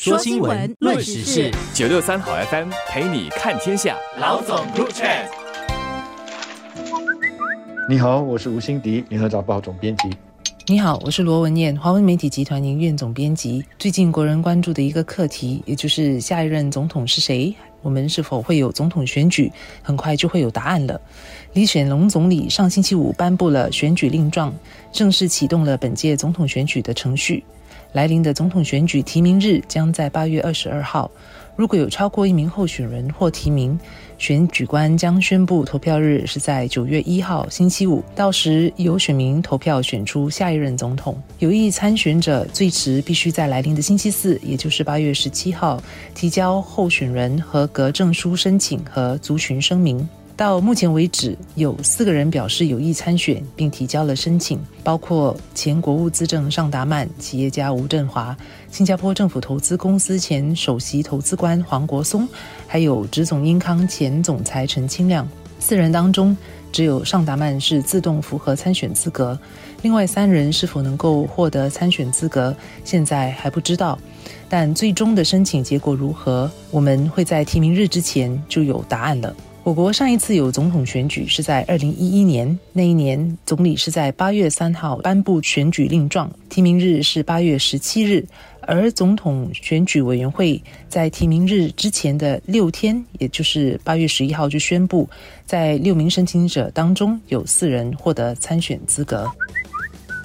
说新闻，论时事，963好 FM 陪你看天下。老总入场。你好，我是吴欣迪，联合早报总编辑。你好，我是罗文燕，华文媒体集团营运总编辑。最近国人关注的一个课题，也就是下一任总统是谁？我们是否会有总统选举？很快就会有答案了。李显龙总理上星期五颁布了选举令状，正式启动了本届总统选举的程序。来临的总统选举提名日将在8月22号，如果有超过一名候选人获提名，选举官将宣布投票日是在9月1号星期五，到时由选民投票选出下一任总统。有意参选者最迟必须在来临的星期四，也就是8月17号，提交候选人合格证书申请和族群声明。到目前为止，有4个人表示有意参选并提交了申请，包括前国务资政尚达曼、企业家吴振华、新加坡政府投资公司前首席投资官黄国松，还有直总英康前总裁陈清亮。4人当中，只有尚达曼是自动符合参选资格，另外3人是否能够获得参选资格，现在还不知道。但最终的申请结果如何，我们会在提名日之前就有答案了。我国上一次有总统选举是在2011年，那一年总理是在8月3号颁布选举令状，提名日是8月17日，而总统选举委员会在提名日之前的6天，也就是8月11号就宣布，在6名申请者当中有4人获得参选资格。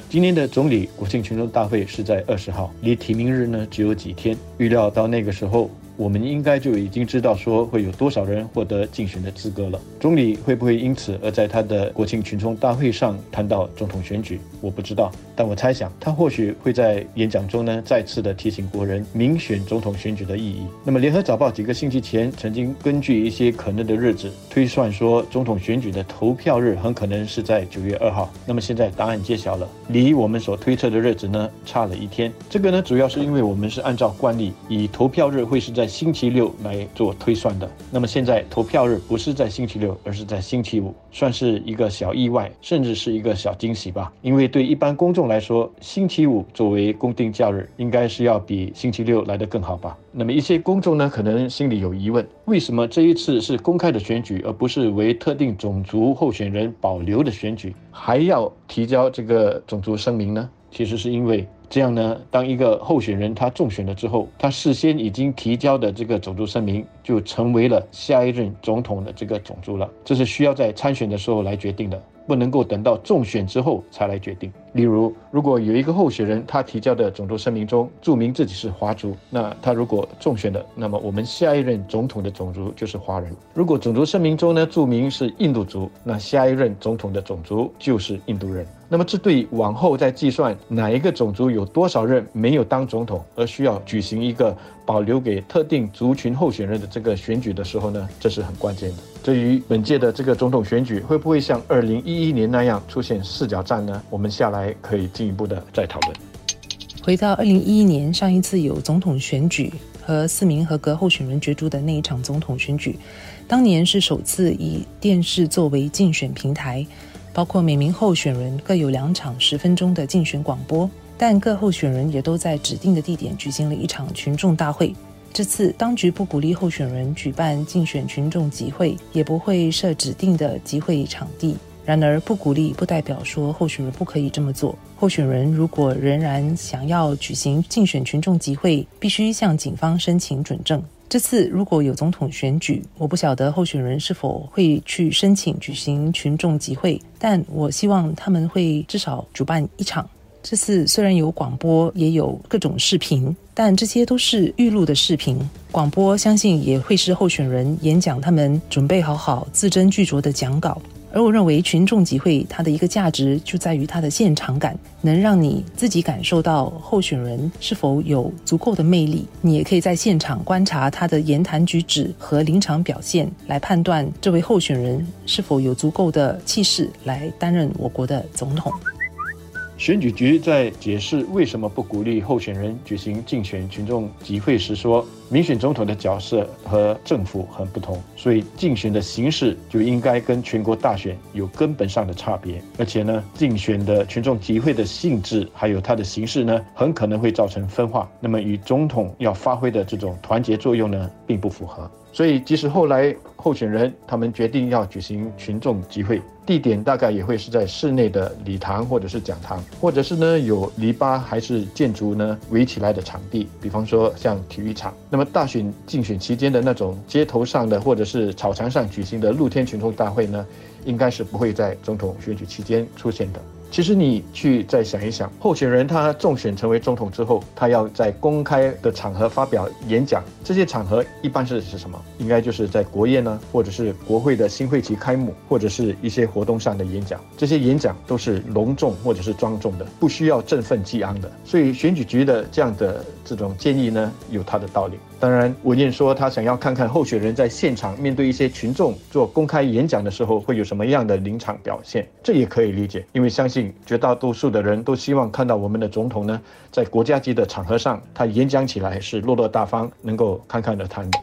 今年的总理国庆群众大会是在20号，离提名日呢只有几天，预料到那个时候我们应该就已经知道说会有多少人获得竞选的资格了。总理会不会因此而在他的国庆群众大会上谈到总统选举，我不知道，但我猜想他或许会在演讲中呢再次的提醒国人民选总统选举的意义。那么联合早报几个星期前曾经根据一些可能的日子推算说总统选举的投票日很可能是在9月2号，那么现在答案揭晓了，离我们所推测的日子呢差了1天。这个呢主要是因为我们是按照惯例以投票日会是在星期六来做推算的，那么现在投票日不是在星期六，而是在星期五，算是一个小意外，甚至是一个小惊喜吧。因为对一般公众来说，星期五作为公定假日，应该是要比星期六来得更好吧。那么一些公众呢，可能心里有疑问，为什么这一次是公开的选举，而不是为特定种族候选人保留的选举，还要提交这个种族声明呢？其实是因为这样呢，当一个候选人他中选了之后，他事先已经提交的这个种族声明就成为了下一任总统的这个种族了，这是需要在参选的时候来决定的，不能够等到中选之后才来决定。例如，如果有一个候选人他提交的种族声明中注明自己是华族，那他如果中选了，那么我们下一任总统的种族就是华人。如果种族声明中呢注明是印度族，那下一任总统的种族就是印度人。那么这对往后再计算哪一个种族有多少人没有当总统，而需要举行一个保留给特定族群候选人的这个选举的时候呢，这是很关键的。至于本届的这个总统选举会不会像2011年那样出现四角战呢？我们下来可以进一步的再讨论。回到2011年上一次有总统选举和4名合格候选人角逐的那一场总统选举，当年是首次以电视作为竞选平台，包括每名候选人各有2场10分钟的竞选广播，但各候选人也都在指定的地点举行了一场群众大会。这次当局不鼓励候选人举办竞选群众集会，也不会设指定的集会场地。然而不鼓励不代表说候选人不可以这么做，候选人如果仍然想要举行竞选群众集会，必须向警方申请准证。这次如果有总统选举，我不晓得候选人是否会去申请举行群众集会，但我希望他们会至少主办一场。这次虽然有广播，也有各种视频，但这些都是预录的视频。广播相信也会是候选人演讲他们准备好好字斟句酌的讲稿。而我认为群众集会它的一个价值就在于它的现场感，能让你自己感受到候选人是否有足够的魅力，你也可以在现场观察他的言谈举止和临场表现，来判断这位候选人是否有足够的气势来担任我国的总统。选举局在解释为什么不鼓励候选人举行竞选群众集会时说，民选总统的角色和政府很不同，所以竞选的形式就应该跟全国大选有根本上的差别。而且呢，竞选的群众集会的性质还有它的形式呢，很可能会造成分化，那么与总统要发挥的这种团结作用呢，并不符合。所以即使后来候选人他们决定要举行群众集会，地点大概也会是在室内的礼堂或者是讲堂，或者是呢有篱笆还是建筑呢围起来的场地，比方说像体育场。那么大选竞选期间的那种街头上的或者是草场上举行的露天群众大会呢，应该是不会在总统选举期间出现的。其实你去再想一想，候选人他中选成为总统之后，他要在公开的场合发表演讲，这些场合一般是什么？应该就是在国宴呢，或者是国会的新会期开幕，或者是一些活动上的演讲。这些演讲都是隆重或者是庄重的，不需要振奋激昂的。所以选举局的这样的这种建议呢，有它的道理。当然，文彦说他想要看看候选人在现场面对一些群众做公开演讲的时候会有什么样的临场表现，这也可以理解，因为相信绝大多数的人都希望看到我们的总统呢，在国家级的场合上，他演讲起来是落落大方，能够侃侃而谈的。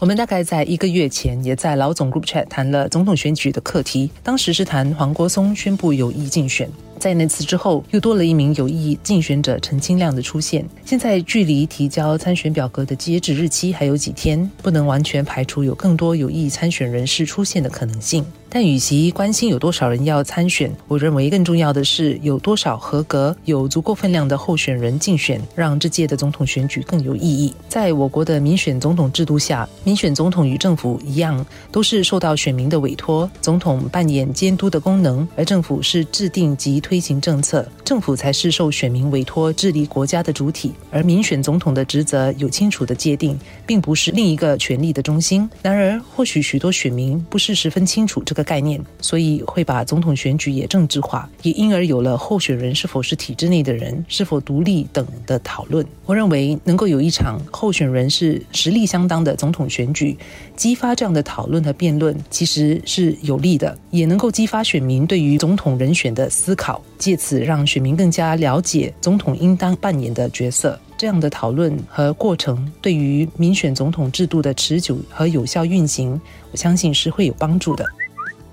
我们大概在1个月前也在老总 Group Chat 谈了总统选举的课题，当时是谈黄国松宣布有意竞选。在那次之后，又多了一名有意竞选者陈清亮的出现。现在距离提交参选表格的截止日期还有几天，不能完全排除有更多有意参选人士出现的可能性。但与其关心有多少人要参选，我认为更重要的是有多少合格、有足够分量的候选人竞选，让这届的总统选举更有意义。在我国的民选总统制度下，民选总统与政府一样，都是受到选民的委托，总统扮演监督的功能，而政府是制定及推行政策，政府才是受选民委托治理国家的主体，而民选总统的职责有清楚的界定，并不是另一个权力的中心。然而，或许许多选民不是十分清楚这个概念，所以会把总统选举也政治化，也因而有了候选人是否是体制内的人、是否独立等的讨论。我认为，能够有一场候选人是实力相当的总统选举，激发这样的讨论和辩论，其实是有利的，也能够激发选民对于总统人选的思考。借此让选民更加了解总统应当扮演的角色，这样的讨论和过程对于民选总统制度的持久和有效运行，我相信是会有帮助的。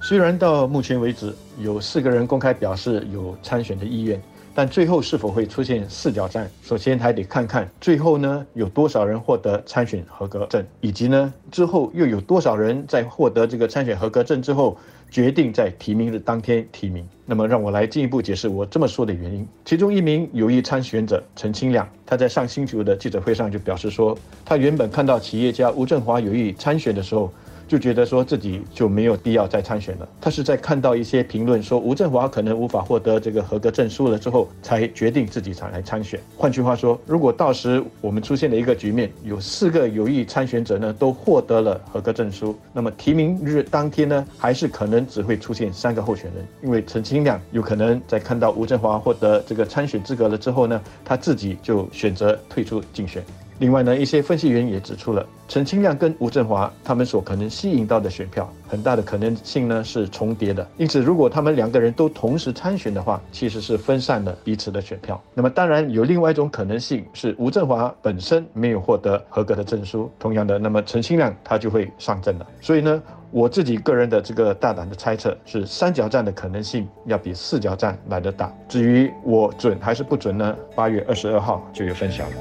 虽然到目前为止有4个人公开表示有参选的意愿，但最后是否会出现四角战，首先还得看看最后呢有多少人获得参选合格证，以及呢之后又有多少人在获得这个参选合格证之后决定在提名日当天提名。那么让我来进一步解释我这么说的原因。其中一名有意参选者陈清亮，他在上星期五的记者会上就表示说，他原本看到企业家吴振华有意参选的时候，就觉得说自己就没有必要再参选了。他是在看到一些评论说吴振华可能无法获得这个合格证书了之后，才决定自己才来参选。换句话说，如果到时我们出现了一个局面，有4个有意参选者呢都获得了合格证书，那么提名日当天呢，还是可能只会出现3个候选人，因为陈清亮有可能在看到吴振华获得这个参选资格了之后呢，他自己就选择退出竞选。另外呢，一些分析员也指出了陈清亮跟吴振华他们所可能吸引到的选票，很大的可能性呢是重叠的，因此如果他们2个人都同时参选的话，其实是分散了彼此的选票。那么当然有另外一种可能性是吴振华本身没有获得合格的证书，同样的，那么陈清亮他就会上阵了。所以呢，我自己个人的这个大胆的猜测是3角战的可能性要比4角战来得大。至于我准还是不准呢，8月22号就有分晓了。